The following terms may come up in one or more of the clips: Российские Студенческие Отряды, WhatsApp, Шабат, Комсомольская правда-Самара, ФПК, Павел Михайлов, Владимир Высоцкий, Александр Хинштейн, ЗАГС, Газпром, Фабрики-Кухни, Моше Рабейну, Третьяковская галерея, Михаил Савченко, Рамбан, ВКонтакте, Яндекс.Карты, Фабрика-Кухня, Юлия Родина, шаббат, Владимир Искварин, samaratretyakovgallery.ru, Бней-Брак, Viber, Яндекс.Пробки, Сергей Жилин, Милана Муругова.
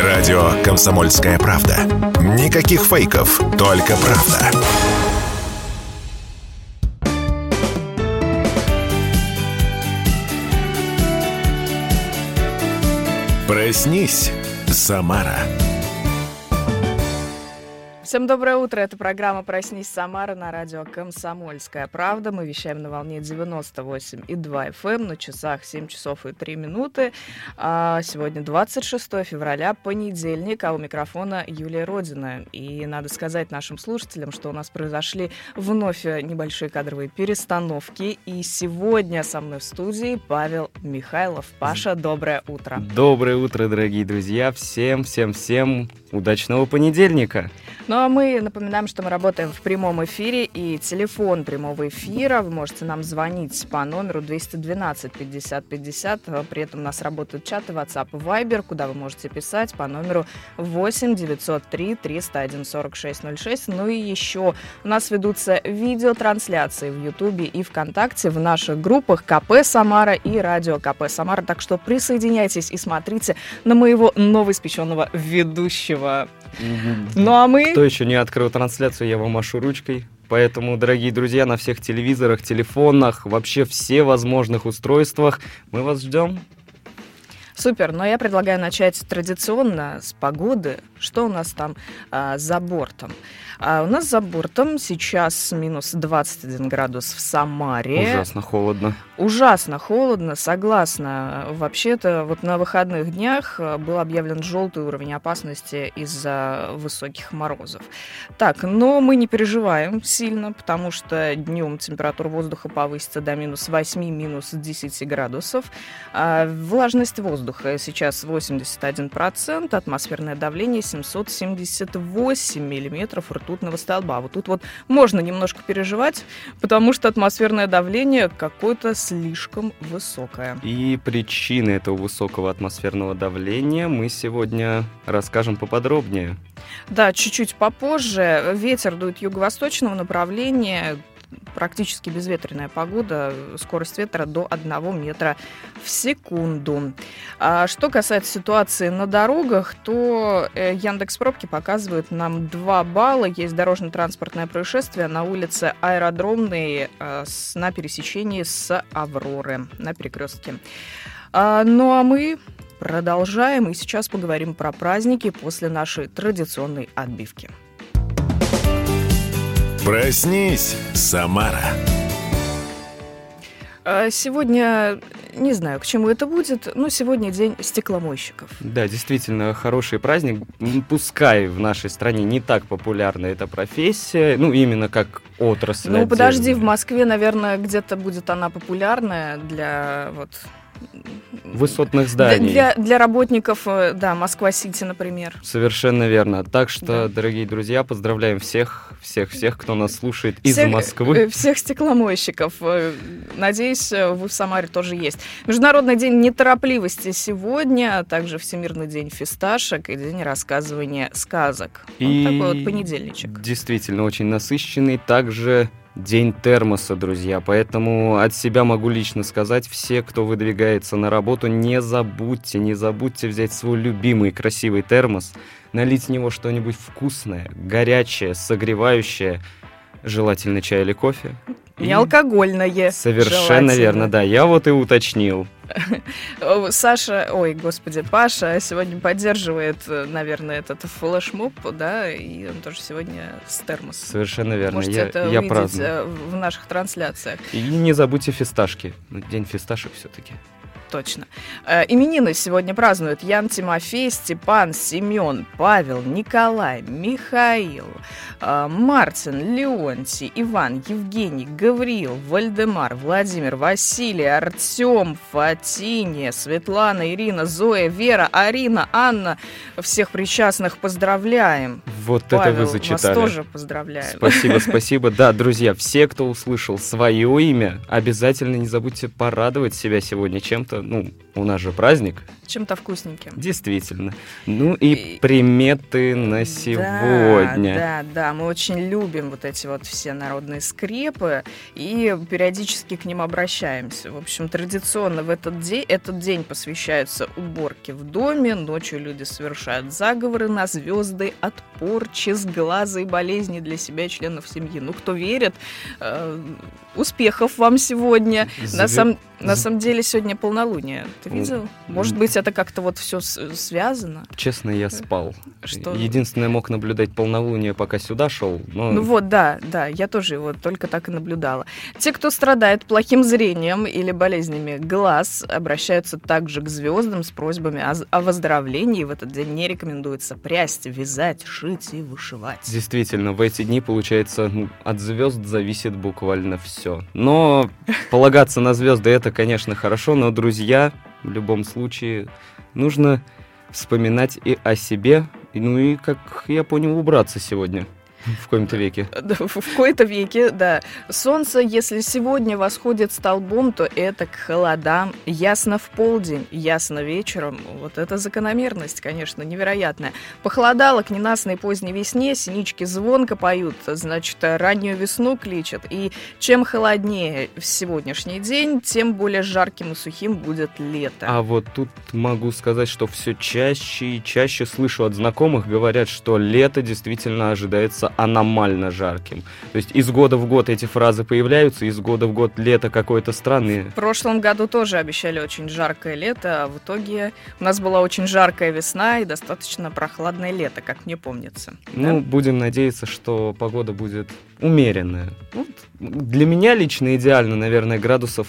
Радио «Комсомольская правда». Никаких фейков, только правда. Проснись, Самара. Всем доброе утро. Это программа «Проснись, Самара» на радио «Комсомольская правда». Мы вещаем на волне 98,2 FM, на часах 7 часов и 3 минуты. Сегодня 26 февраля, понедельник, а у микрофона Юлия Родина. И надо сказать нашим слушателям, что у нас произошли вновь небольшие кадровые перестановки. И сегодня со мной в студии Павел Михайлов. Паша, доброе утро. Доброе утро, дорогие друзья. Всем удачного понедельника. Ну, а мы напоминаем, что мы работаем в прямом эфире, и телефон прямого эфира, вы можете нам звонить по номеру 212 50 50, при этом у нас работают чаты WhatsApp и Viber, куда вы можете писать по номеру 8 903 301 46 06, ну и еще у нас ведутся видеотрансляции в YouTube и ВКонтакте в наших группах КП Самара и Радио КП Самара, так что присоединяйтесь и смотрите на моего новоиспеченного ведущего. Ну, а мы... Кто еще не открыл трансляцию, я вам машу ручкой. Поэтому, дорогие друзья, на всех телевизорах, телефонах, вообще все возможных устройствах мы вас ждем. Супер, но я предлагаю начать традиционно с погоды. Что у нас там за бортом? У нас за бортом сейчас минус 21 градус в Самаре. Ужасно холодно. Ужасно холодно, согласна. Вообще-то вот на выходных днях был объявлен желтый уровень опасности из-за высоких морозов. Так, но мы не переживаем сильно, потому что днем температура воздуха повысится до минус 8, минус 10 градусов. Влажность воздуха сейчас 81%, атмосферное давление 778 миллиметров ртутного столба. Вот тут вот можно немножко переживать, потому что атмосферное давление какое-то слишком высокое. И причины этого высокого атмосферного давления мы сегодня расскажем поподробнее. Да, чуть-чуть попозже. Ветер дует юго-восточного направления. Практически безветренная погода, скорость ветра до 1 метра в секунду. А что касается ситуации на дорогах, то Яндекс.Пробки показывают нам 2 балла. Есть дорожно-транспортное происшествие на улице Аэродромной на пересечении с Авроры, на перекрестке. Ну а мы продолжаем и сейчас поговорим про праздники после нашей традиционной отбивки. Проснись, Самара! Сегодня, не знаю, к чему это будет, но сегодня день стекломойщиков. Да, действительно, хороший праздник. Пускай в нашей стране не так популярна эта профессия, ну, именно как отрасль. Ну, подожди, в Москве, наверное, где-то будет она популярная для вот... высотных зданий. Для работников, да, Москва-Сити, например. Совершенно верно. Так что, да, дорогие друзья, поздравляем всех, кто нас слушает из Москвы. Всех стекломойщиков. Надеюсь, вы в Самаре тоже есть. Международный день неторопливости сегодня, а также Всемирный день фисташек и день рассказывания сказок. И вот такой вот понедельничек. Действительно, очень насыщенный. Также... день термоса, друзья, поэтому от себя могу лично сказать, все, кто выдвигается на работу, не забудьте взять свой любимый красивый термос, налить в него что-нибудь вкусное, горячее, согревающее, желательно чай или кофе. Не алкогольное. Совершенно верно, да, я вот и уточнил. Паша сегодня поддерживает, наверное, этот флешмоб, да, и он тоже сегодня с термосом. Совершенно верно. Можете это увидеть в наших трансляциях. И не забудьте фисташки. День фисташек все-таки. Точно. Именины сегодня празднуют Ян, Тимофей, Степан, Семен, Павел, Николай, Михаил, Мартин, Леонтий, Иван, Евгений, Гавриил, Вальдемар, Владимир, Василий, Артем, Фатиния, Светлана, Ирина, Зоя, Вера, Арина, Анна. Всех причастных поздравляем. Вот Павел, это вы зачитали. Вас тоже поздравляем. Спасибо. Да, друзья, все, кто услышал свое имя, обязательно не забудьте порадовать себя сегодня чем-то. Ну, У нас же праздник. Чем-то вкусненьким. Действительно. Ну и приметы на сегодня. Да, мы очень любим вот эти вот все народные скрепы и периодически к ним обращаемся. В общем, традиционно в этот день посвящаются уборке в доме. Ночью люди совершают заговоры на звезды, от порчи, сглаза и болезни для себя и членов семьи. Ну, кто верит, успехов вам сегодня. На самом деле сегодня полнолуние. Ты видел? Может быть, это как-то вот все связано? Честно, я спал. Что? Единственное, мог наблюдать полнолуние, пока сюда шел. Но... Ну вот, да, я тоже его только так и наблюдала. Те, кто страдает плохим зрением или болезнями глаз, обращаются также к звездам с просьбами о выздоровлении. В этот день не рекомендуется прясть, вязать, шить и вышивать. Действительно, в эти дни, получается, от звезд зависит буквально все. Но полагаться на звезды — это, конечно, хорошо, но, друзья, в любом случае нужно вспоминать и о себе, ну и, как я понял, убраться сегодня. В коем-то веке. В коем-то веке, да. Солнце, если сегодня восходит столбом, то это к холодам. Ясно в полдень, ясно вечером. Вот это закономерность, конечно, невероятная. Похолодало к ненастной поздней весне, синички звонко поют, значит, раннюю весну кличат. И чем холоднее сегодняшний день, тем более жарким и сухим будет лето. А вот тут могу сказать, что все чаще и чаще слышу от знакомых, говорят, что лето действительно ожидается аномально жарким. То есть из года в год эти фразы появляются, из года в год лето какое-то странное. В прошлом году тоже обещали очень жаркое лето, а в итоге у нас была очень жаркая весна и достаточно прохладное лето, как мне помнится. Ну, да? Будем надеяться, что погода будет умеренная. Вот. Для меня лично идеально, наверное, градусов,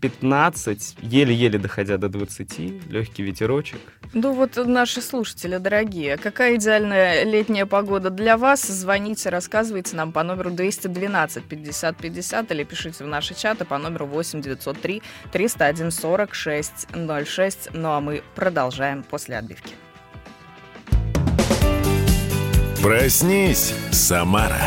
15, еле-еле доходя до 20, легкий ветерочек. Наши слушатели дорогие, какая идеальная летняя погода для вас? Звоните, рассказывайте нам по номеру 212 50 50 или пишите в наши чаты по номеру 8 903 301 46 06. Ну а мы продолжаем после отбивки. Проснись, Самара!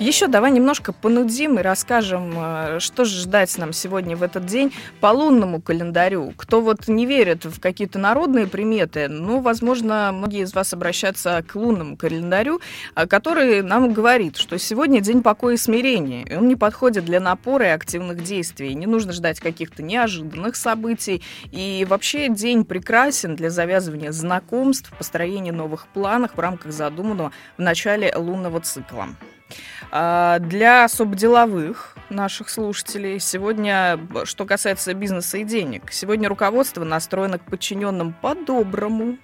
Еще давай немножко понудим и расскажем, что же ждать нам сегодня в этот день по лунному календарю. Кто не верит в какие-то народные приметы, возможно, многие из вас обращаются к лунному календарю, который нам говорит, что сегодня день покоя и смирения. Он не подходит для напора и активных действий. Не нужно ждать каких-то неожиданных событий. И вообще день прекрасен для завязывания знакомств, построения новых планов в рамках задуманного в начале лунного цикла. Для особо деловых наших слушателей сегодня, что касается бизнеса и денег, сегодня руководство настроено к подчиненным по-доброму.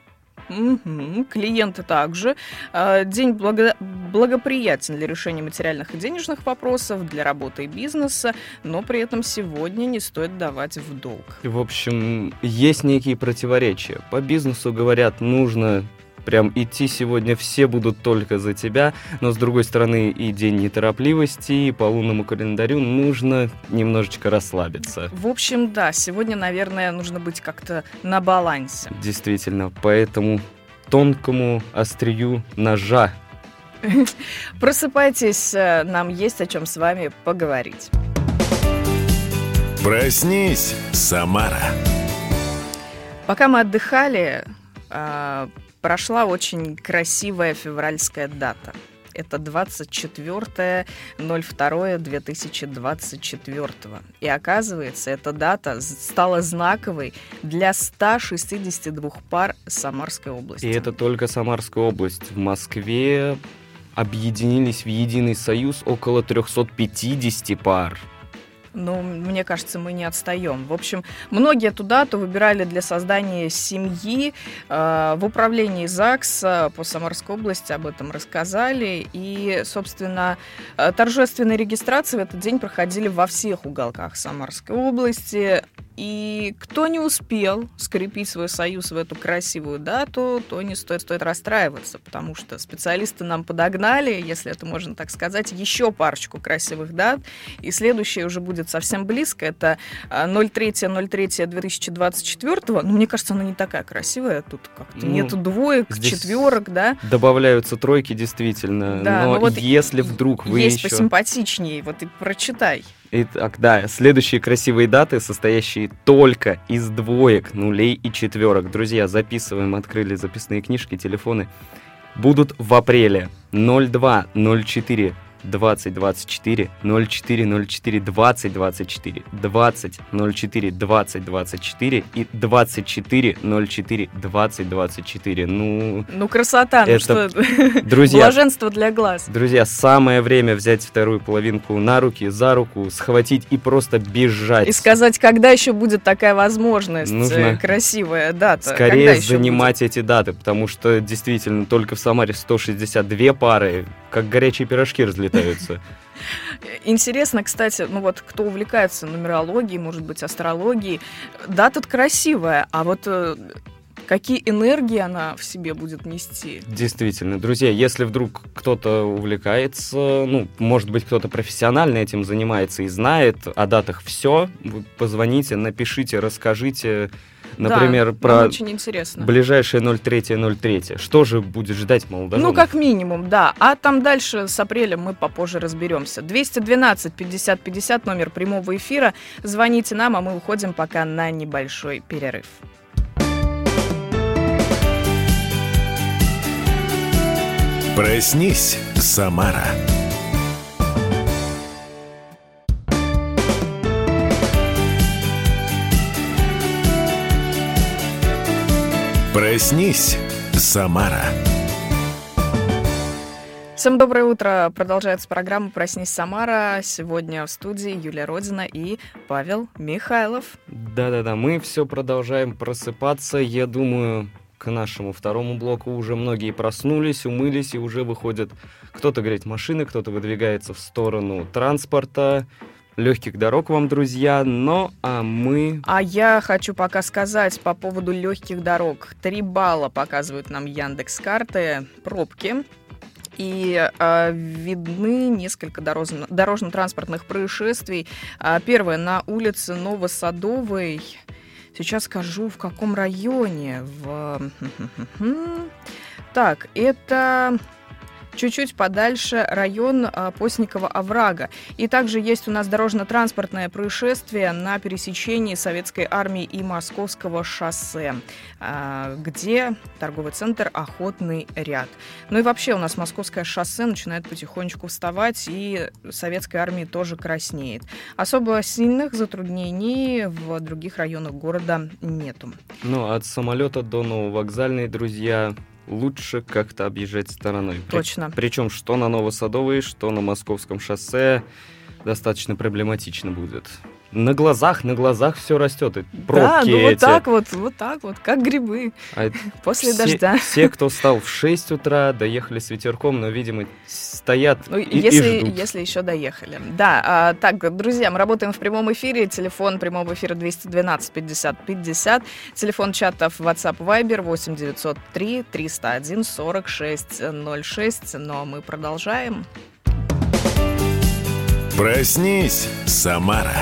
Клиенты также. День благоприятен для решения материальных и денежных вопросов, для работы и бизнеса, но при этом сегодня не стоит давать в долг. В общем, есть некие противоречия. По бизнесу говорят, нужно... Прям идти сегодня, все будут только за тебя, но, с другой стороны, и день неторопливости, и по лунному календарю нужно немножечко расслабиться. В общем, да, сегодня, наверное, нужно быть как-то на балансе. Действительно, по этому тонкому острию ножа. Просыпайтесь, нам есть о чем с вами поговорить. Проснись, Самара! Пока мы отдыхали... Прошла очень красивая февральская дата. Это 24.02.2024. И оказывается, эта дата стала знаковой для 162 пар Самарской области. И это только Самарская область. В Москве объединились в единый союз около 350 пар. Мне кажется, мы не отстаем. В общем, многие эту дату выбирали для создания семьи. В управлении ЗАГС по Самарской области об этом рассказали. И, собственно, торжественные регистрации в этот день проходили во всех уголках Самарской области. И кто не успел скрепить свой союз в эту красивую дату, то не стоит расстраиваться, потому что специалисты нам подогнали, если это можно так сказать, еще парочку красивых дат. И следующее уже будет совсем близко. Это 03.03.2024. Мне кажется, она не такая красивая. Тут как-то нету двоек, четверок, да? Добавляются тройки, действительно. Да, но если вдруг вы еще... Есть посимпатичнее, и прочитай. Итак, да, следующие красивые даты, состоящие только из двоек, нулей и четверок. Друзья, записываем, открыли записные книжки, телефоны. Будут в апреле 02-04-20-24, 04-04-20-24, 20-04-20-24 и 24-04-20-24. Ну, красота, ну что, друзья, блаженство для глаз. Друзья, самое время взять вторую половинку на руки, за руку, схватить и просто бежать. И сказать, когда еще будет такая возможность, нужно красивая дата. Скорее занимать эти даты, потому что действительно только в Самаре 162 пары, как горячие пирожки разлетаются. Интересно, кстати, ну вот кто увлекается нумерологией, может быть, астрологией, дата-то красивая, а вот какие энергии она в себе будет нести? Действительно, друзья, если вдруг кто-то увлекается, ну, может быть, кто-то профессионально этим занимается и знает о датах все, позвоните, напишите, расскажите. Например, да, про ближайшее 03.03. Что же будет ждать молодоженов? Ну, как минимум, да. А там дальше с апреля мы попозже разберемся. 212-50-50, номер прямого эфира. Звоните нам, а мы уходим пока на небольшой перерыв. Проснись, Самара! Проснись, Самара! Всем доброе утро! Продолжается программа «Проснись, Самара». Сегодня в студии Юлия Родина и Павел Михайлов. Да-да-да, мы все продолжаем просыпаться. Я думаю, к нашему второму блоку уже многие проснулись, умылись и уже выходят. Кто-то греет машины, кто-то выдвигается в сторону транспорта. Легких дорог вам, друзья, но а мы... А я хочу пока сказать по поводу легких дорог. 3 балла показывают нам Яндекс.Карты, пробки. И видны несколько дорожно-транспортных происшествий. Первое на улице Новосадовой. Сейчас скажу, в каком районе. Так, это... чуть-чуть подальше район Постникова оврага. И также есть у нас дорожно-транспортное происшествие на пересечении Советской армии и Московского шоссе, где торговый центр «Охотный ряд». Ну и вообще у нас Московское шоссе начинает потихонечку вставать, и Советская армия тоже краснеет. Особо сильных затруднений в других районах города нету. Ну, от самолета до Нововокзальной, друзья... лучше как-то объезжать стороной. Точно. Причем что на Новосадовой, что на Московском шоссе достаточно проблематично будет. На глазах все растет. И пробки да, ну вот эти. так вот, как грибы после дождя. Все, кто встал в 6 утра, доехали с ветерком, но, видимо, стоят и ждут. Если еще доехали. Да, так, друзья, мы работаем в прямом эфире. Телефон прямого эфира 212-50-50. Телефон чатов WhatsApp Viber 8-903-301-46-06. Но мы продолжаем. Проснись, Самара!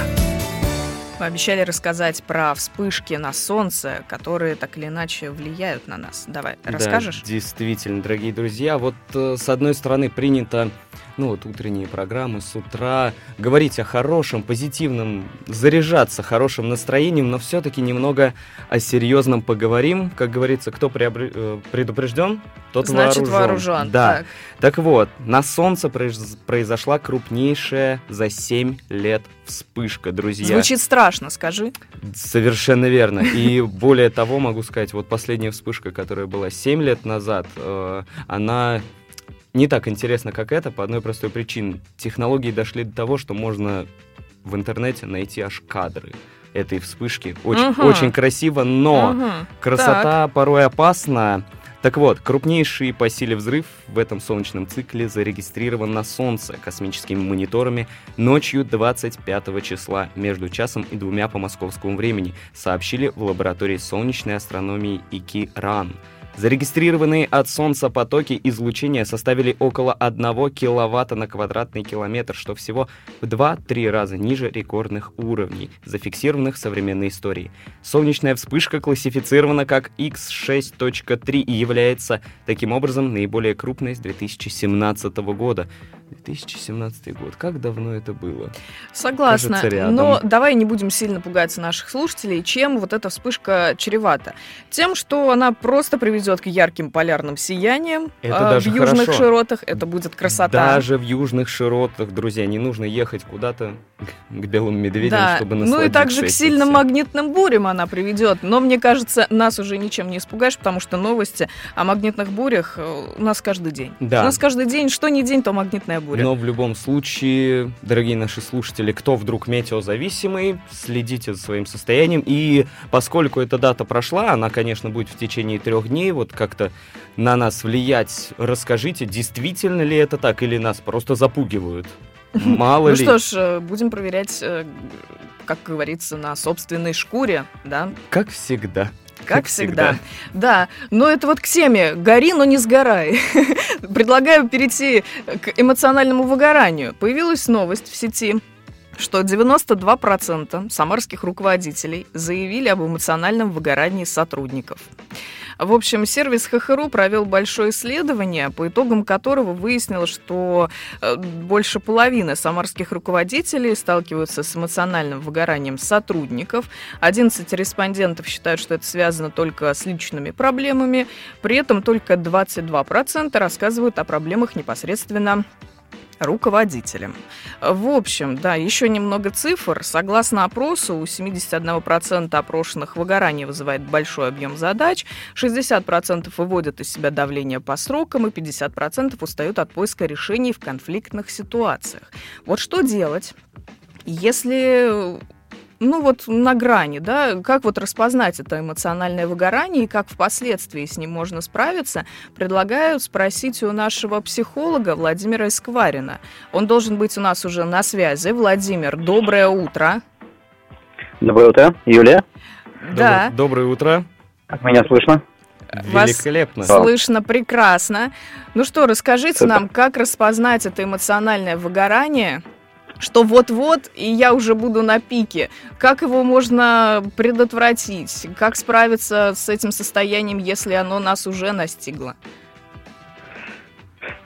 Мы обещали рассказать про вспышки на солнце, которые так или иначе влияют на нас. Давай, расскажешь? Да, действительно, дорогие друзья. Вот, с одной стороны, принято, ну вот, утренние программы с утра, говорить о хорошем, позитивном, заряжаться хорошим настроением, но все-таки немного о серьезном поговорим. Как говорится, кто предупрежден, тот значит, вооружен. Да. Так вот, на солнце произошла крупнейшая за 7 лет вспышка, друзья. Звучит страшно, скажи. Совершенно верно. И более того, могу сказать, вот последняя вспышка, которая была 7 лет назад, она не так интересна, как эта, по одной простой причине. Технологии дошли до того, что можно в интернете найти аж кадры этой вспышки. Очень, очень красиво, но красота порой опасна. Так вот, крупнейший по силе взрыв в этом солнечном цикле зарегистрирован на Солнце космическими мониторами ночью 25 числа между 1:00 и 2:00 по московскому времени, сообщили в лаборатории солнечной астрономии ИКИ РАН. Зарегистрированные от Солнца потоки излучения составили около 1 киловатта на квадратный километр, что всего в 2-3 раза ниже рекордных уровней, зафиксированных в современной истории. Солнечная вспышка классифицирована как X6.3 и является таким образом наиболее крупной с 2017 года. 2017 год. Как давно это было? Согласна. Кажется, но давай не будем сильно пугаться наших слушателей. Чем вот эта вспышка чревата? Тем, что она просто приведет к ярким полярным сияниям в южных широтах. Это будет красота. Даже в южных широтах, друзья, не нужно ехать куда-то к белым медведям, да, чтобы насладиться. Ну и также к сильным магнитным бурям она приведет. Но, мне кажется, нас уже ничем не испугаешь, потому что новости о магнитных бурях у нас каждый день. Да. У нас каждый день, что ни день, то магнитная буря. Но в любом случае, дорогие наши слушатели, кто вдруг метеозависимый, следите за своим состоянием. И поскольку эта дата прошла, она, конечно, будет в течение 3 дней, вот как-то на нас влиять. Расскажите, действительно ли это так, или нас просто запугивают? Мало ли. Ну что ж, будем проверять, как говорится, на собственной шкуре, да? Как всегда. Как всегда. Да, но это вот к теме «Гори, но не сгорай». Предлагаю перейти к эмоциональному выгоранию. Появилась новость в сети, что 92% самарских руководителей заявили об эмоциональном выгорании сотрудников. В общем, сервис ХХРУ провел большое исследование, по итогам которого выяснилось, что больше половины самарских руководителей сталкиваются с эмоциональным выгоранием сотрудников. 11 респондентов считают, что это связано только с личными проблемами. При этом только 22% рассказывают о проблемах непосредственно руководителям. В общем, да, еще немного цифр. Согласно опросу, у 71% опрошенных выгорание вызывает большой объем задач, 60% выводят из себя давление по срокам и 50% устают от поиска решений в конфликтных ситуациях. Вот что делать, если... Ну вот на грани, да, как вот распознать это эмоциональное выгорание и как впоследствии с ним можно справиться, предлагаю спросить у нашего психолога Владимира Искварина. Он должен быть у нас уже на связи. Владимир, доброе утро. Доброе утро, Юлия. Да. Доброе утро. Как меня слышно? Великолепно. Вас слышно прекрасно. Ну что, расскажите нам, как распознать это эмоциональное выгорание, что вот-вот, и я уже буду на пике. Как его можно предотвратить? Как справиться с этим состоянием, если оно нас уже настигло?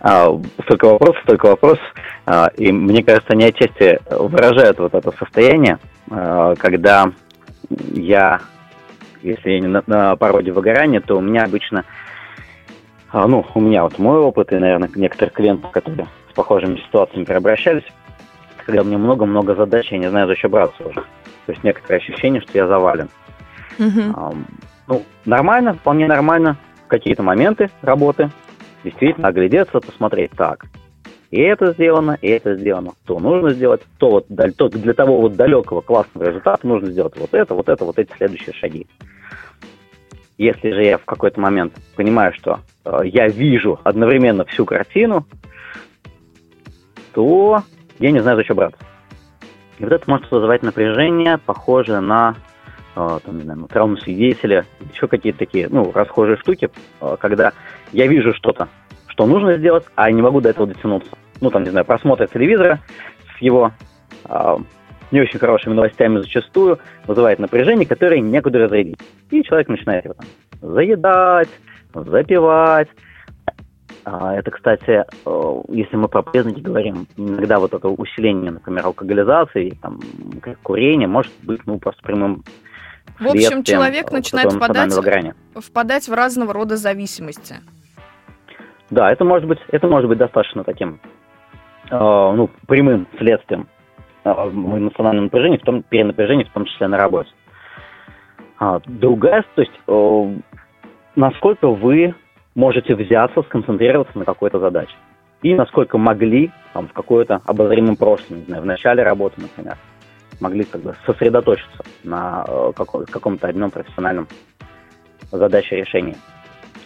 Столько вопросов. И мне кажется, они отчасти выражают вот это состояние, когда я, если я не на породе выгорания, то у меня обычно, вот мой опыт и, наверное, некоторых клиентов, которые с похожими ситуациями обращались, когда мне много-много задач, я не знаю, за что браться уже. То есть некоторое ощущение, что я завален. Нормально, вполне нормально. В какие-то моменты работы действительно оглядеться, посмотреть так. И это сделано. То нужно сделать, то для того вот далекого классного результата нужно сделать вот эти следующие шаги. Если же я в какой-то момент понимаю, что я вижу одновременно всю картину, то... я не знаю, за что браться. И вот это может вызывать напряжение, похожее на, на травму свидетеля, еще какие-то такие, расхожие штуки, когда я вижу что-то, что нужно сделать, а не могу до этого дотянуться. Просмотр телевизора с его не очень хорошими новостями зачастую вызывает напряжение, которое некуда разрядить. И человек начинает его заедать, запивать. Это, кстати, если мы про признаки говорим, иногда вот это усиление, например, алкоголизации, курения может быть просто прямым следствием. В общем, человек начинает впадать в разного рода зависимости. Да, это может быть достаточно таким прямым следствием эмоционального напряжения, перенапряжения, в том числе на работе. Другая, то есть, насколько вы можете взяться, сконцентрироваться на какой-то задаче. И насколько могли, в какое-то обозримом прошлом, в начале работы, например, могли сосредоточиться на каком-то одном профессиональном задаче решении.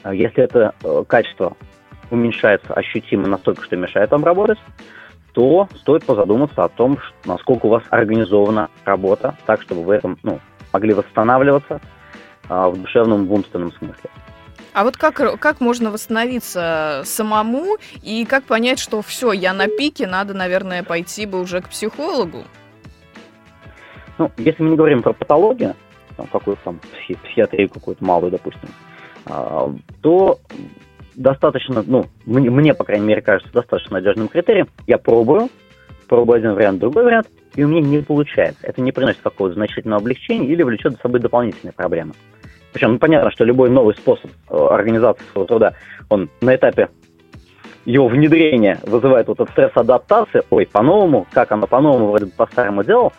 Если это качество уменьшается ощутимо настолько, что мешает вам работать, то стоит позадуматься о том, насколько у вас организована работа, так, чтобы вы в этом могли восстанавливаться в душевном, в умственном смысле. А вот как можно восстановиться самому и как понять, что все, я на пике, надо, наверное, пойти бы уже к психологу? Если мы не говорим про патологию, какую-то психиатрию какую-то малую, допустим, то достаточно, ну, мне, по крайней мере, кажется, достаточно надежным критерием. Я пробую один вариант, другой вариант, и у меня не получается. Это не приносит какого-то значительного облегчения или влечет за собой дополнительные проблемы. Причем, ну, понятно, что любой новый способ организации своего труда, он на этапе его внедрения вызывает вот этот стресс адаптации. Ой, по-новому, как оно по-новому, вроде бы по-старому делал.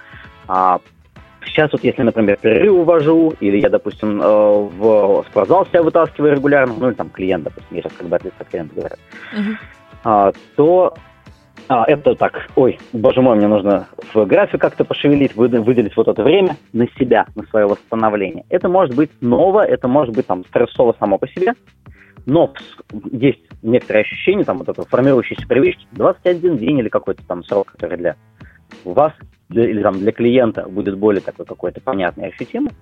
А сейчас вот если, например, перерыв ввожу, или я, допустим, в спортзал себя вытаскиваю регулярно, ну или там клиент, допустим, я сейчас как бы отлично от клиента говорю, то... это так, ой, боже мой, мне нужно в график как-то пошевелить, выделить вот это время на себя, на свое восстановление. Это может быть ново, это может быть там стрессово само по себе, но есть некоторые ощущения, там вот это формирующиеся привычки, 21 день или какой-то там срок, который для вас или там для клиента будет более такой какой-то понятный и ощутимый,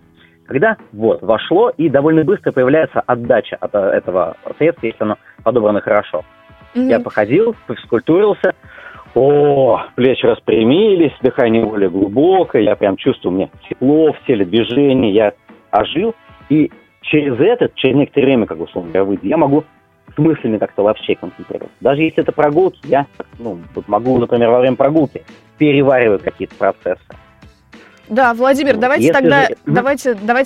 когда вот вошло и довольно быстро появляется отдача от этого средства, если оно подобрано хорошо. Я походил, пофизкультурился, плечи распрямились, дыхание более глубокое, я прям чувствую, у меня тепло в теле, движение, я ожил. И через некоторое время, как бы, условно говоря, выйду, я могу с мыслями как-то вообще концентрироваться. Даже если это прогулки, я могу, например, во время прогулки переваривать какие-то процессы. Да, Владимир, давайте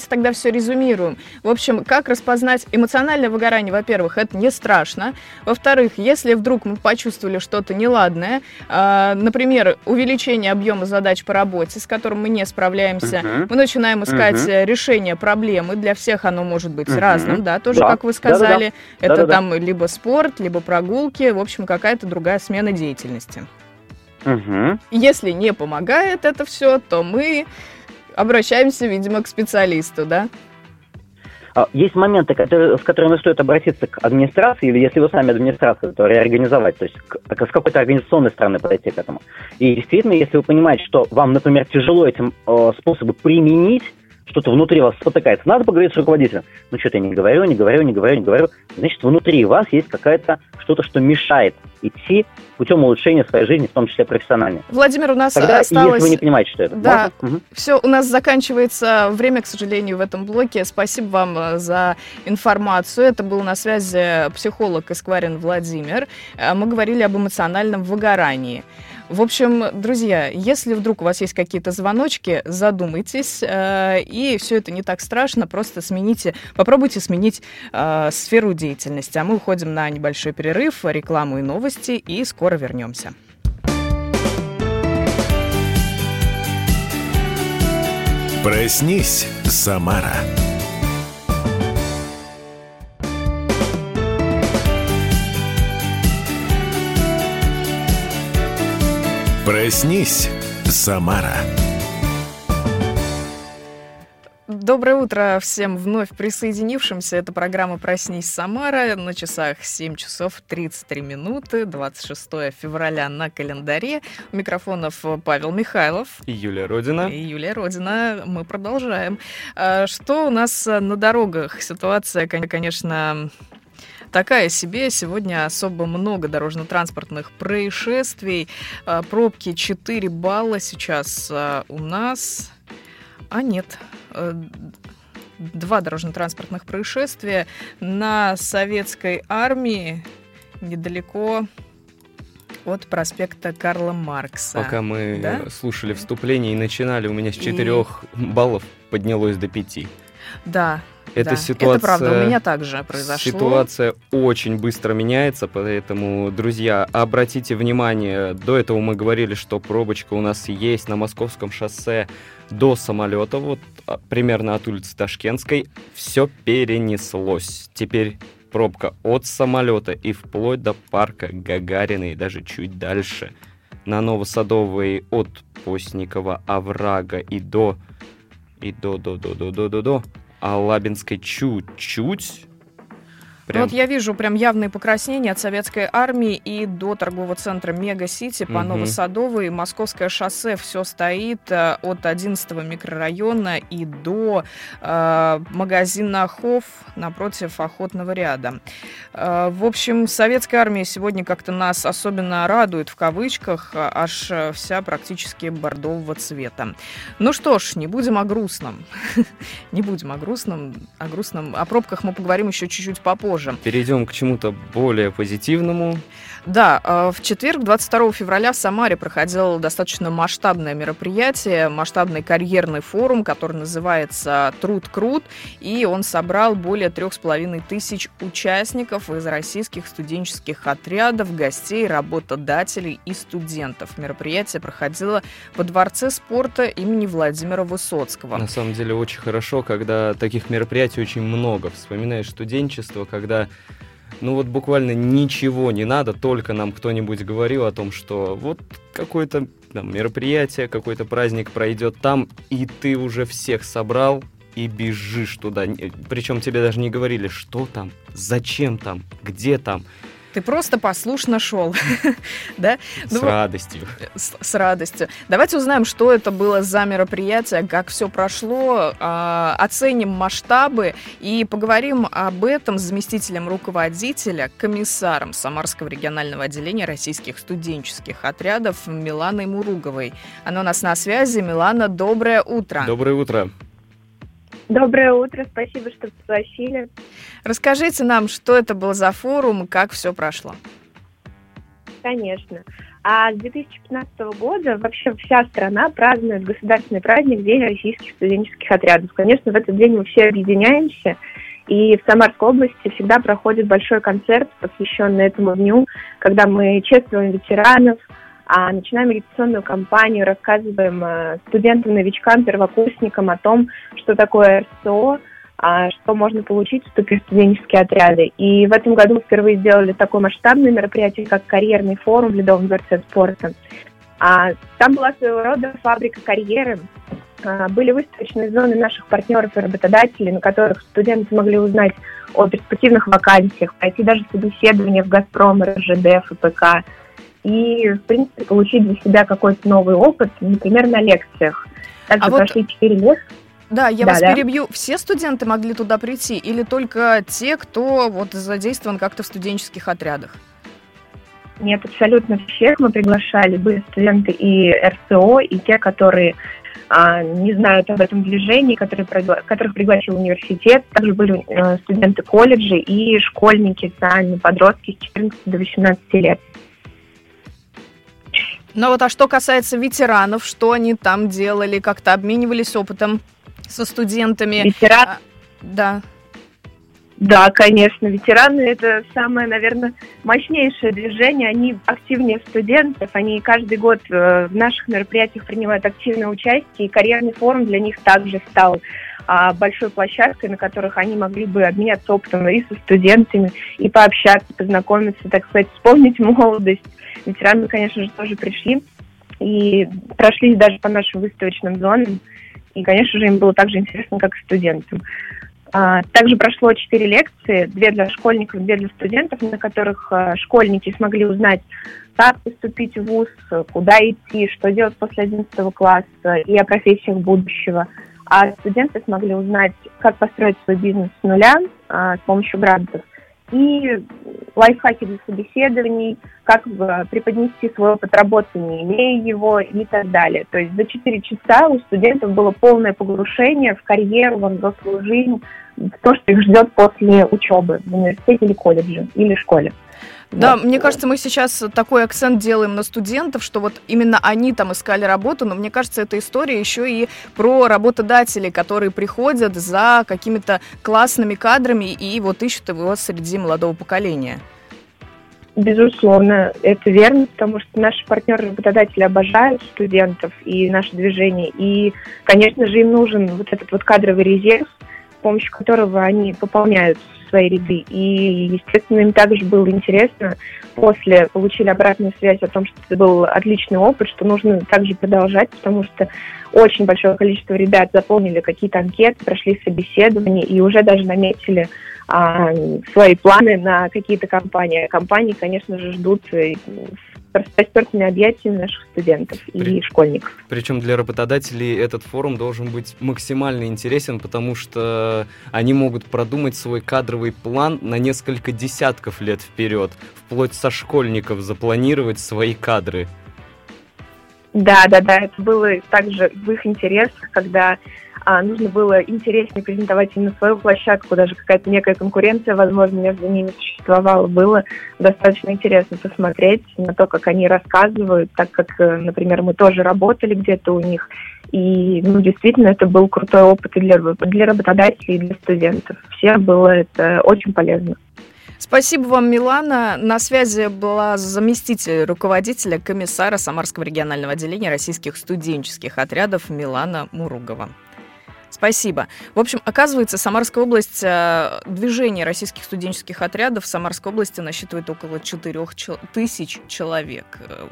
тогда все резюмируем. В общем, как распознать эмоциональное выгорание? Во-первых, это не страшно. Во-вторых, если вдруг мы почувствовали что-то неладное, например, увеличение объема задач по работе, с которым мы не справляемся, мы начинаем искать решение проблемы. Для всех оно может быть разным, да, тоже, как вы сказали. Это там либо спорт, либо прогулки, в общем, какая-то другая смена деятельности. Если не помогает это все, то мы обращаемся, видимо, к специалисту, да? Есть моменты, с которыми стоит обратиться к администрации, или если вы сами администрация, то реорганизовать, то есть с какой-то организационной стороны подойти к этому. И действительно, если вы понимаете, что вам, например, тяжело этим способом применить, что-то внутри вас спотыкается, надо поговорить с руководителем. Ну, что-то я не говорю. Значит, внутри вас есть какая-то что-то, что мешает идти путем улучшения своей жизни, в том числе профессиональной. Владимир, у нас тогда осталось... если вы не понимаете, что это. Да, все, у нас заканчивается время, к сожалению, в этом блоке. Спасибо вам за информацию. Это был на связи психолог Искварин Владимир. Мы говорили об эмоциональном выгорании. В общем, друзья, если вдруг у вас есть какие-то звоночки, задумайтесь, и все это не так страшно, просто попробуйте сменить сферу деятельности. А мы уходим на небольшой перерыв, рекламу и новости, и скоро вернемся. Проснись, Самара! Проснись, Самара! Доброе утро всем вновь присоединившимся. Это программа «Проснись, Самара». На часах 7 часов 33 минуты, 26 февраля на календаре. У микрофонов Павел Михайлов. И Юлия Родина. Мы продолжаем. Что у нас на дорогах? Ситуация, конечно... такая себе. Сегодня особо много дорожно-транспортных происшествий. Пробки 4 балла сейчас у нас. А нет... 2 дорожно-транспортных происшествия на Советской Армии недалеко от проспекта Карла Маркса. Пока мы слушали вступление и начинали, у меня с 4 баллов поднялось до 5. Да. Это правда, у меня также произошло. Ситуация очень быстро меняется, поэтому, друзья, обратите внимание, до этого мы говорили, что пробочка у нас есть на Московском шоссе до самолета, вот примерно от улицы Ташкентской, все перенеслось. Теперь пробка от самолета и вплоть до парка Гагарина и даже чуть дальше. На Новосадовой от Постникова оврага и до Алабинской чуть-чуть. Прям... вот я вижу прям явные покраснения от Советской Армии и до торгового центра Мега-Сити по Новосадовой. Московское шоссе все стоит от 11-го микрорайона и до магазина «Хофф» напротив охотного ряда. В общем, Советская Армия сегодня как-то нас особенно радует, в кавычках, аж вся практически бордового цвета. Ну что ж, не будем о грустном. О пробках мы поговорим еще чуть-чуть попозже. позже. Перейдем к чему-то более позитивному. Да, в четверг, 22 февраля, в Самаре проходило достаточно масштабное мероприятие, масштабный карьерный форум, который называется «Труд крут», и он собрал более 3,5 тысяч участников из российских студенческих отрядов, гостей, работодателей и студентов. Мероприятие проходило во Дворце спорта имени Владимира Высоцкого. На самом деле очень хорошо, когда таких мероприятий очень много. Вспоминаешь студенчество, когда... Ну вот буквально ничего не надо, только нам кто-нибудь говорил о том, что вот какое-то там мероприятие, какой-то праздник пройдет там, и ты уже всех собрал и бежишь туда. Причем тебе даже не говорили, что там, зачем там, где там. Ты просто послушно шел, да? С радостью. С радостью. Давайте узнаем, что это было за мероприятие, как все прошло, оценим масштабы и поговорим об этом с заместителем руководителя, комиссаром Самарского регионального отделения российских студенческих отрядов Миланой Муруговой. Она у нас на связи. Милана, доброе утро. Доброе утро. Доброе утро, спасибо, что пригласили. Расскажите нам, что это был за форум и как все прошло. Конечно. А с 2015 года вообще вся страна празднует государственный праздник День российских студенческих отрядов. Конечно, в этот день мы все объединяемся, и в Самарской области всегда проходит большой концерт, посвященный этому дню, когда мы чествуем ветеранов, начинаем агитационную кампанию, рассказываем студентам, новичкам, первокурсникам о том, что такое РСО, что можно получить, вступив в студенческие отряды. И в этом году впервые сделали такое масштабное мероприятие, как карьерный форум в Ледовом дворце спорта. Там была своего рода фабрика карьеры. Были выставочные зоны наших партнеров и работодателей, на которых студенты могли узнать о перспективных вакансиях, пройти даже собеседование в «Газпром», РЖД, ФПК. И, в принципе, получить для себя какой-то новый опыт, например, на лекциях. Также прошли 4 лекции. Да, я вас перебью. Все студенты могли туда прийти или только те, кто вот задействован как-то в студенческих отрядах? Нет, абсолютно всех мы приглашали. Были студенты и РСО, и те, которые не знают об этом движении, которых пригласил университет. Также были студенты колледжей и школьники, сами подростки с 14 до 18 лет. Ну вот, а что касается ветеранов, что они там делали, как-то обменивались опытом со студентами? Ветераны? Да. Да, конечно, ветераны – это самое, наверное, мощнейшее движение, они активнее студентов, они каждый год в наших мероприятиях принимают активное участие, и карьерный форум для них также стал большой площадкой, на которых они могли бы обменяться опытом и со студентами, и пообщаться, познакомиться, так сказать, вспомнить молодость. Ветераны, конечно же, тоже пришли и прошлись даже по нашим выставочным зонам, и, конечно же, им было так же интересно, как и студентам. Также прошло 4 лекции, 2 для школьников, 2 для студентов, на которых школьники смогли узнать, как поступить в вуз, куда идти, что делать после 11 класса и о профессиях будущего. А студенты смогли узнать, как построить свой бизнес с нуля с помощью грантов. И лайфхаки для собеседований, как преподнести свой опыт работы, не имея его и так далее. То есть за 4 часа у студентов было полное погружение в карьеру, во взрослую жизнь, в то, что их ждет после учебы в университете или колледже, или школе. Да, вот. Мне кажется, мы сейчас такой акцент делаем на студентов, что вот именно они там искали работу, но мне кажется, эта история еще и про работодателей, которые приходят за какими-то классными кадрами и вот ищут его среди молодого поколения. Безусловно, это верно, потому что наши партнеры-работодатели обожают студентов и наше движение, и, конечно же, им нужен вот этот вот кадровый резерв, с помощью которого они пополняют свои ряды. И, естественно, им также было интересно. После получили обратную связь о том, что это был отличный опыт, что нужно также продолжать, потому что очень большое количество ребят заполнили какие-то анкеты, прошли собеседования и уже даже наметили свои планы на какие-то компании. Компании, конечно же, ждут с распростертыми объятиями наших студентов и школьников. Причем для работодателей этот форум должен быть максимально интересен, потому что они могут продумать свой кадровый план на несколько десятков лет вперед, вплоть со школьников запланировать свои кадры. Да, это было также в их интересах, когда нужно было интереснее презентовать именно свою площадку, даже какая-то некая конкуренция, возможно, между ними существовала. Было достаточно интересно посмотреть на то, как они рассказывают, так как, например, мы тоже работали где-то у них, и действительно это был крутой опыт и для работодателей, и для студентов. Всем было это очень полезно. Спасибо вам, Милана. На связи была заместитель руководителя комиссара Самарского регионального отделения Российских студенческих отрядов Милана Муругова. Спасибо. В общем, оказывается, Самарская область, движение российских студенческих отрядов в Самарской области насчитывает около 4000 человек.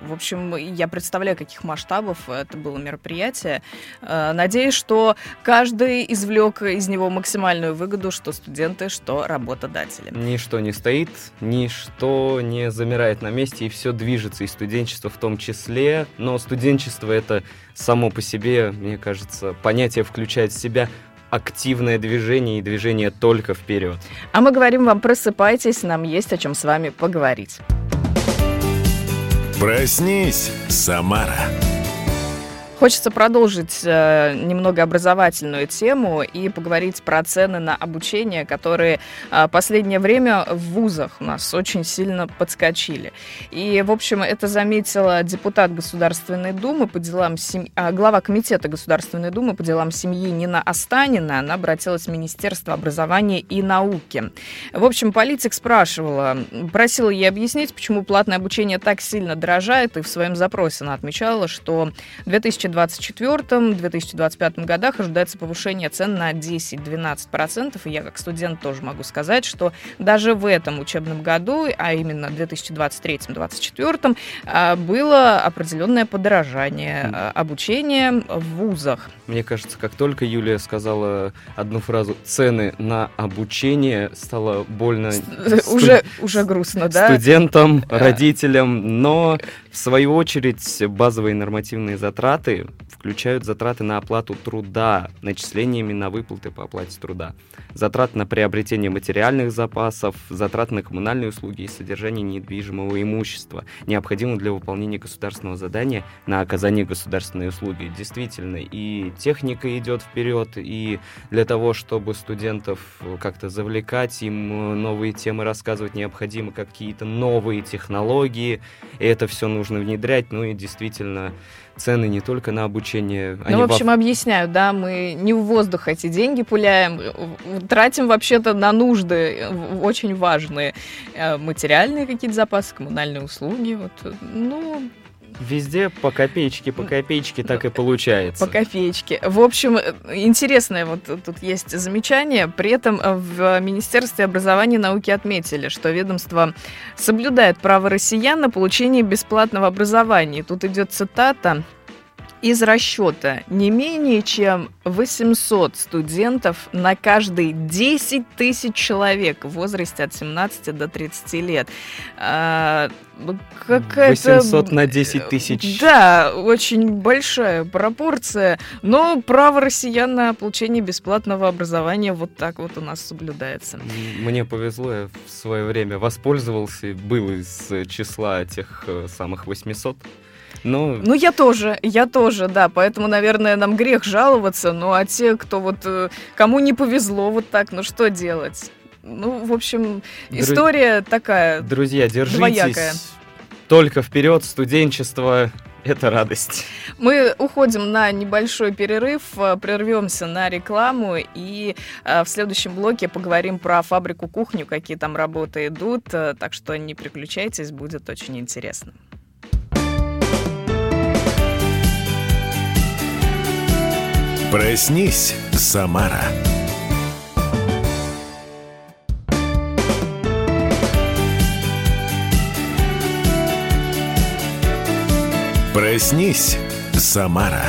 В общем, я представляю, каких масштабов это было мероприятие. Надеюсь, что каждый извлек из него максимальную выгоду, что студенты, что работодатели. Ничто не стоит, ничто не замирает на месте, и все движется, и студенчество в том числе. Но студенчество — это само по себе, мне кажется, понятие включает в себя активное движение и движение только вперед. А мы говорим вам: просыпайтесь, нам есть о чем с вами поговорить. Проснись, Самара! Хочется продолжить немного образовательную тему и поговорить про цены на обучение, которые в последнее время в вузах у нас очень сильно подскочили. И, в общем, это заметила депутат Государственной Думы по делам семьи, глава комитета Государственной Думы по делам семьи Нина Останина. Она обратилась в Министерство образования и науки. В общем, политик спрашивала, просила ей объяснить, почему платное обучение так сильно дорожает, и в своем запросе она отмечала, что в 2024-2025 годах ожидается повышение цен на 10-12%. И я, как студент, тоже могу сказать, что даже в этом учебном году, а именно 2023-2024, было определенное подорожание обучения в вузах. Мне кажется, как только Юлия сказала одну фразу «цены на обучение», стало больно уже грустно, да? Студентам, родителям, но в свою очередь базовые нормативные затраты включают затраты на оплату труда, начислениями на выплаты по оплате труда, затрат на приобретение материальных запасов, затрат на коммунальные услуги и содержание недвижимого имущества, необходимого для выполнения государственного задания на оказание государственной услуги. Действительно, и техника идет вперед, и для того, чтобы студентов как-то завлекать, им новые темы рассказывать, необходимы какие-то новые технологии, и это все нужно внедрять, ну и действительно... Цены не только на обучение. Ну, в общем, объясняю, да, мы не в воздух эти деньги пуляем, тратим вообще-то на нужды очень важные. Материальные какие-то запасы, коммунальные услуги, Везде по копеечке так и получается. По копеечке. В общем, интересное тут есть замечание. При этом в Министерстве образования и науки отметили, что ведомство соблюдает право россиян на получение бесплатного образования. Тут идет цитата из расчета: не менее чем 800 студентов на каждые 10 тысяч человек в возрасте от 17 до 30 лет. 800 на 10 тысяч. Да, очень большая пропорция, но право россиян на получение бесплатного образования вот так вот у нас соблюдается. Мне повезло, я в свое время воспользовался, был из числа тех самых 800. Я тоже, да, поэтому, наверное, нам грех жаловаться, а те, кто кому не повезло вот так, что делать? В общем, история такая. Друзья, держитесь, двоякая. Только вперед, студенчество... Это радость. Мы уходим на небольшой перерыв, прервемся на рекламу и в следующем блоке поговорим про фабрику-кухню, какие там работы идут, так что не переключайтесь, будет очень интересно. Проснись, Самара! Проснись, Самара!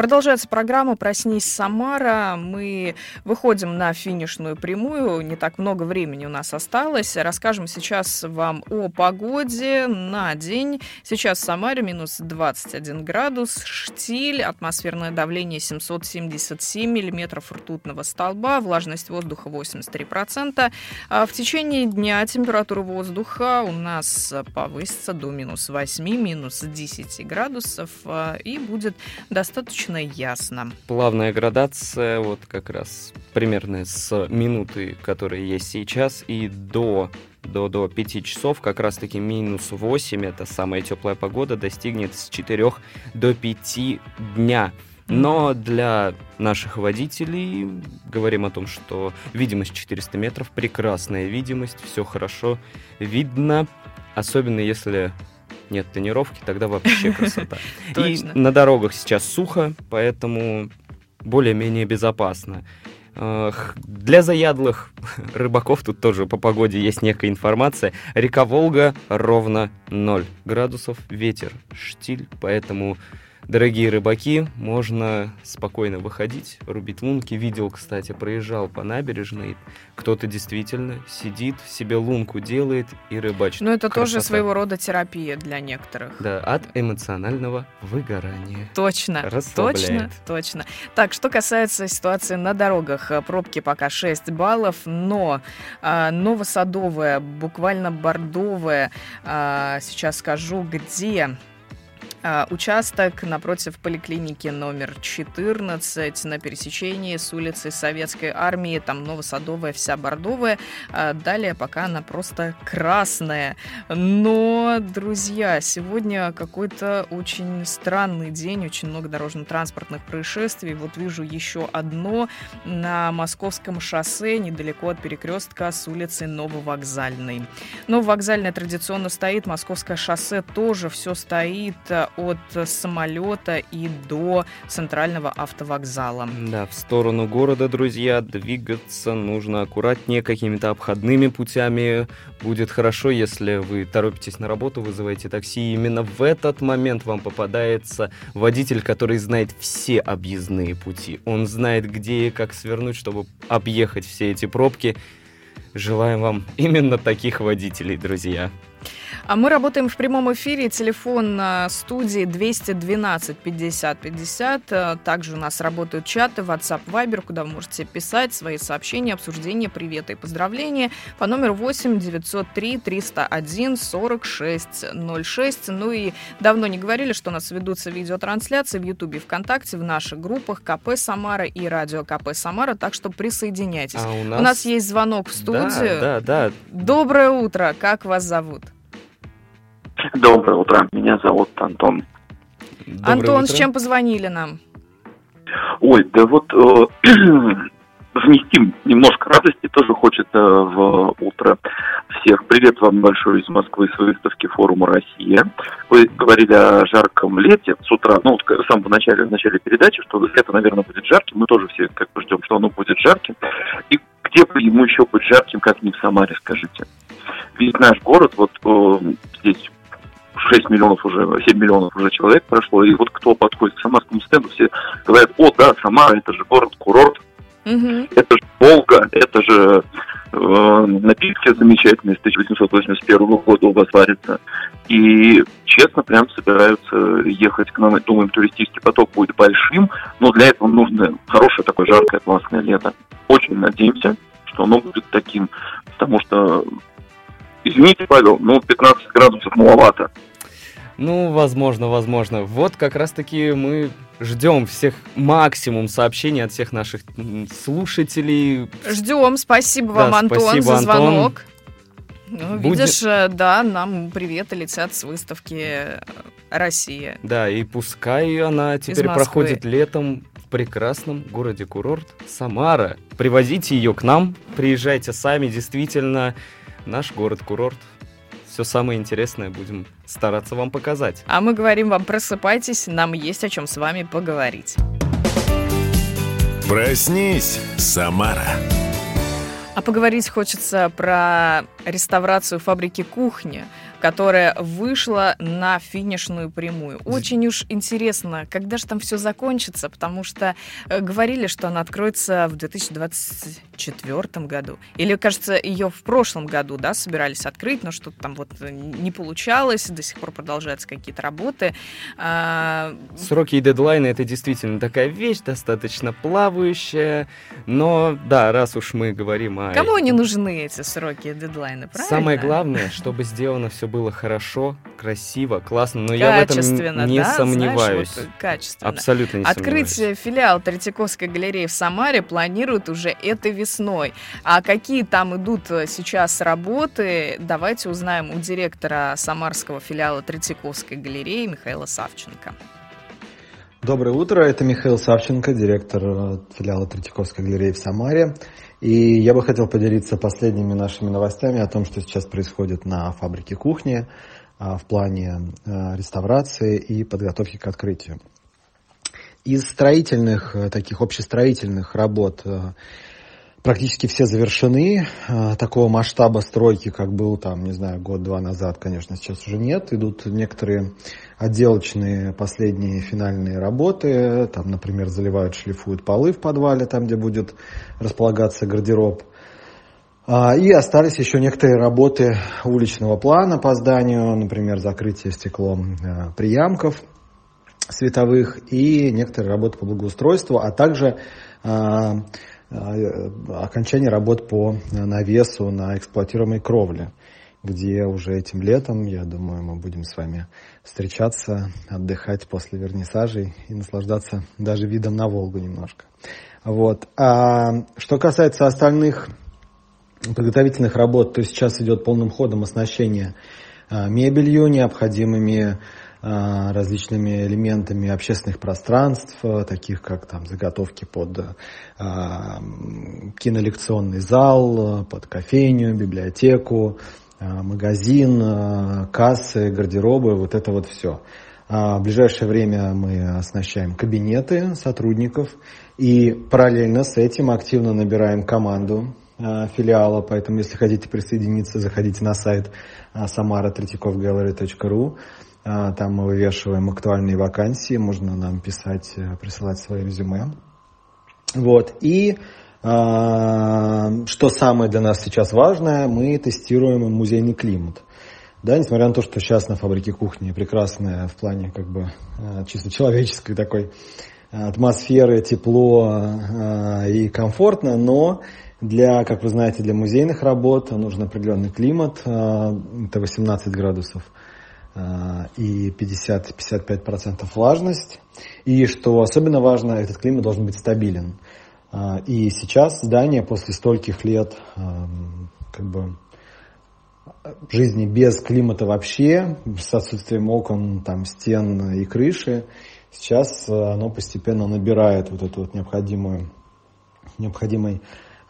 Продолжается программа «Проснись, Самара». Мы выходим на финишную прямую. Не так много времени у нас осталось. Расскажем сейчас вам о погоде на день. Сейчас в Самаре минус 21 градус, штиль, атмосферное давление 777 миллиметров ртутного столба, влажность воздуха 83%. В течение дня температура воздуха у нас повысится до минус 8, минус 10 градусов, и будет достаточно ясно. Плавная градация, вот как раз примерно с минуты, которая есть сейчас, и до 5 часов, как раз-таки минус 8, это самая теплая погода, достигнет с 4 до 5 дня. Но для наших водителей говорим о том, что видимость 400 метров, прекрасная видимость, все хорошо видно, особенно если нет тренировки, тогда вообще красота. И на дорогах сейчас сухо, поэтому более-менее безопасно. Для заядлых рыбаков тут тоже по погоде есть некая информация. Река Волга ровно 0 градусов, ветер, штиль, поэтому, дорогие рыбаки, можно спокойно выходить, рубить лунки. Видел, кстати, проезжал по набережной, кто-то действительно сидит, себе лунку делает и рыбачит. Но это красота. Тоже своего рода терапия для некоторых. Да, от эмоционального выгорания. Точно, расслабляет. Точно. Так, что касается ситуации на дорогах. Пробки пока 6 баллов, но новосадовая, буквально бордовая, сейчас скажу, где... Участок напротив поликлиники номер 14 на пересечении с улицей Советской Армии. Там новосадовая, вся бордовая. Далее пока она просто красная. Но, друзья, сегодня какой-то очень странный день. Очень много дорожно-транспортных происшествий. Вот вижу еще одно на Московском шоссе, недалеко от перекрестка с улицы Нововокзальной. Нововокзальная традиционно стоит. Московское шоссе тоже все стоит от самолета и до центрального автовокзала. Да, в сторону города, друзья, двигаться нужно аккуратнее, какими-то обходными путями. Будет хорошо, если вы торопитесь на работу, вызываете такси. Именно в этот момент вам попадается водитель, который знает все объездные пути. Он знает, где и как свернуть, чтобы объехать все эти пробки. Желаем вам именно таких водителей, друзья. А мы работаем в прямом эфире. Телефон студии 212 50 50. Также у нас работают чаты WhatsApp, Viber, куда вы можете писать свои сообщения, обсуждения, приветы и поздравления по номеру 8 903 301 46 06. Ну и давно не говорили, что у нас ведутся видеотрансляции в YouTube и ВКонтакте, в наших группах КП Самара и Радио КП Самара. Так что присоединяйтесь. А у нас есть звонок в студию. Да. Доброе утро. Как вас зовут? Доброе утро. Меня зовут Антон. Антон, с чем позвонили нам? Ой, да вот внести немножко радости тоже хочется в утро всех. Привет вам большой из Москвы с выставки форума «Россия». Вы говорили о жарком лете с утра, с самого начала, в начале передачи, что лето, наверное, будет жарким. Мы тоже все как бы ждем, что оно будет жарким. И где бы ему еще быть жарким, как не в Самаре, скажите? Ведь наш город, здесь 6 миллионов уже, 7 миллионов уже человек прошло, и вот кто подходит к самарскому стенду, все говорят: о, да, Самара, это же город-курорт, это же Волга, это же напитки замечательные с 1881 года у вас варятся. И честно, прям собираются ехать к нам. Думаем, туристический поток будет большим, но для этого нужно хорошее такое жаркое классное лето. Очень надеемся, что оно будет таким, потому что... Извините, Павел, 15 градусов маловато. Возможно. Вот как раз-таки мы ждем всех, максимум сообщений от всех наших слушателей. Ждем, спасибо вам, Антон, спасибо, за звонок. Антон. Видишь, да, нам приветы летят с выставки «Россия». Да, и пускай она теперь проходит летом в прекрасном городе-курорт Самара. Привозите ее к нам, приезжайте сами, действительно... Наш город-курорт. Все самое интересное будем стараться вам показать. А мы говорим вам: просыпайтесь, нам есть о чем с вами поговорить. Проснись, Самара. А поговорить хочется про реставрацию фабрики-кухни. которая вышла на финишную прямую. Очень уж интересно, когда же там все закончится, потому что говорили, что она откроется в 2024 году. Или, кажется, ее в прошлом году, да, собирались открыть, но что-то там вот не получалось, до сих пор продолжаются какие-то работы. Сроки и дедлайны — это действительно такая вещь, достаточно плавающая, но, да, раз уж мы говорим о... Кому не нужны эти сроки и дедлайны, правильно? Самое главное, чтобы сделано все было хорошо, красиво, классно, но я в этом не сомневаюсь. Знаешь, вот, абсолютно не сомневаюсь. Открыть филиал Третьяковской галереи в Самаре планируют уже этой весной. А какие там идут сейчас работы, давайте узнаем у директора самарского филиала Третьяковской галереи Михаила Савченко. Доброе утро, это Михаил Савченко, директор филиала Третьяковской галереи в Самаре. И я бы хотел поделиться последними нашими новостями о том, что сейчас происходит на фабрике «Кухни» в плане реставрации и подготовки к открытию. Из строительных, таких общестроительных работ практически все завершены. Такого масштаба стройки, как был там, не знаю, год-два назад, конечно, сейчас уже нет. Идут некоторые отделочные последние финальные работы. Там, например, заливают, шлифуют полы в подвале, там, где будет располагаться гардероб. И остались еще некоторые работы уличного плана по зданию, например, закрытие стеклом приямков световых и некоторые работы по благоустройству, а также окончание работ по навесу на эксплуатируемой кровле, где уже этим летом, я думаю, мы будем с вами встречаться, отдыхать после вернисажей и наслаждаться даже видом на Волгу немножко. Вот. А что касается остальных подготовительных работ, то сейчас идет полным ходом оснащение мебелью, необходимыми различными элементами общественных пространств, таких как там заготовки под кинолекционный зал, под кофейню, библиотеку, магазин, кассы, гардеробы, вот это вот все. В ближайшее время мы оснащаем кабинеты сотрудников и параллельно с этим активно набираем команду филиала, поэтому если хотите присоединиться, заходите на сайт samaratretyakovgallery.ru. Там мы вывешиваем актуальные вакансии, можно нам писать, присылать свои резюме. Вот. И что самое для нас сейчас важное, мы тестируем музейный климат. Да, несмотря на то, что сейчас на фабрике «Кухни» прекрасная в плане как бы чисто человеческой такой атмосферы, тепло и комфортно, но для, как вы знаете, для музейных работ нужен определенный климат, это 18 градусов. И 50-55% влажность. И что особенно важно, этот климат должен быть стабилен. И сейчас здание после стольких лет как бы жизни без климата вообще, с отсутствием окон, там, стен и крыши, сейчас оно постепенно набирает вот эту вот необходимую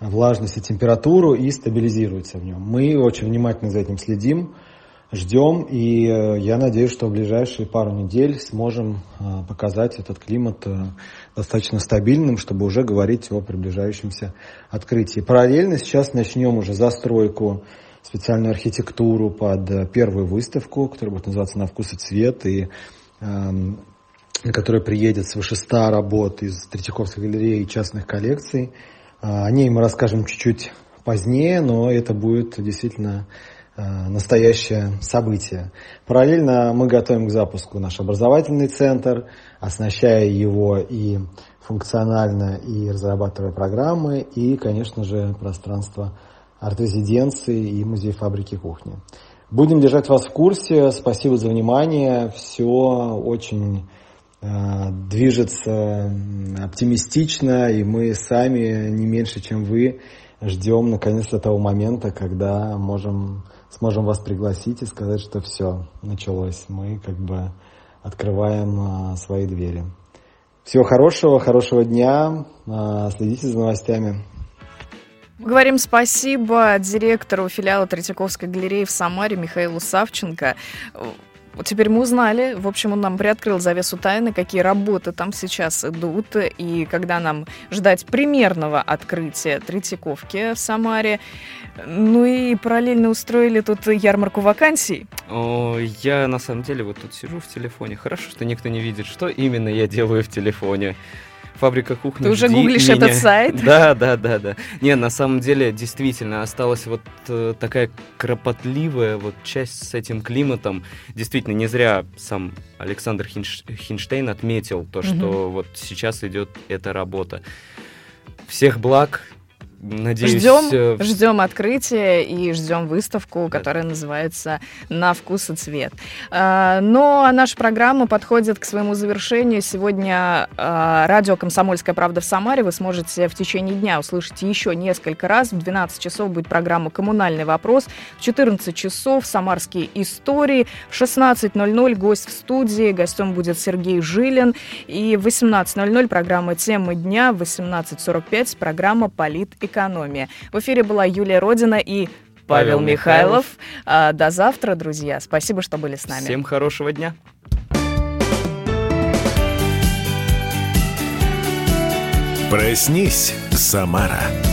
влажность и температуру и стабилизируется в нем. Мы очень внимательно за этим следим. Ждем, и я надеюсь, что в ближайшие пару недель сможем показать этот климат достаточно стабильным, чтобы уже говорить о приближающемся открытии. Параллельно сейчас начнем уже застройку, специальную архитектуру под первую выставку, которая будет называться «На вкус и цвет», и на которую приедет свыше 100 работ из Третьяковской галереи и частных коллекций. О ней мы расскажем чуть-чуть позднее, но это будет действительно настоящее событие. Параллельно мы готовим к запуску наш образовательный центр, оснащая его и функционально, и разрабатывая программы, и, конечно же, пространство арт-резиденции и музей фабрики кухни. Будем держать вас в курсе. Спасибо за внимание. Все очень движется оптимистично, и мы сами не меньше, чем вы, ждем наконец-то того момента, когда сможем вас пригласить и сказать, что все, началось. Мы как бы открываем свои двери. Всего хорошего, хорошего дня. Следите за новостями. Мы говорим спасибо директору филиала Третьяковской галереи в Самаре Михаилу Савченко. Вот теперь мы узнали, в общем, он нам приоткрыл завесу тайны, какие работы там сейчас идут, и когда нам ждать примерного открытия Третьяковки в Самаре. Ну и параллельно устроили тут ярмарку вакансий. Я на самом деле вот тут сижу в телефоне. Хорошо, что никто не видит, что именно я делаю в телефоне. Фабрика-кухни. Ты уже гуглишь меня. Этот сайт? Да. Не, на самом деле, действительно, осталась вот такая кропотливая вот часть с этим климатом. Действительно, не зря сам Александр Хинштейн отметил то, что вот сейчас идет эта работа. Всех благ. Надеюсь, ждем открытия и ждем выставку, которая называется «На вкус и цвет». Ну, а наша программа подходит к своему завершению. Сегодня радио «Комсомольская правда» в Самаре вы сможете в течение дня услышать еще несколько раз. В 12 часов будет программа «Коммунальный вопрос», в 14 часов «Самарские истории», в 16:00 гость в студии, гостем будет Сергей Жилин, и в 18:00 программа «Темы дня», в 18:45 программа «Политэкономия». В эфире была Юлия Родина и Павел Михайлов. До завтра, друзья. Спасибо, что были с нами. Всем хорошего дня. Проснись, Самара.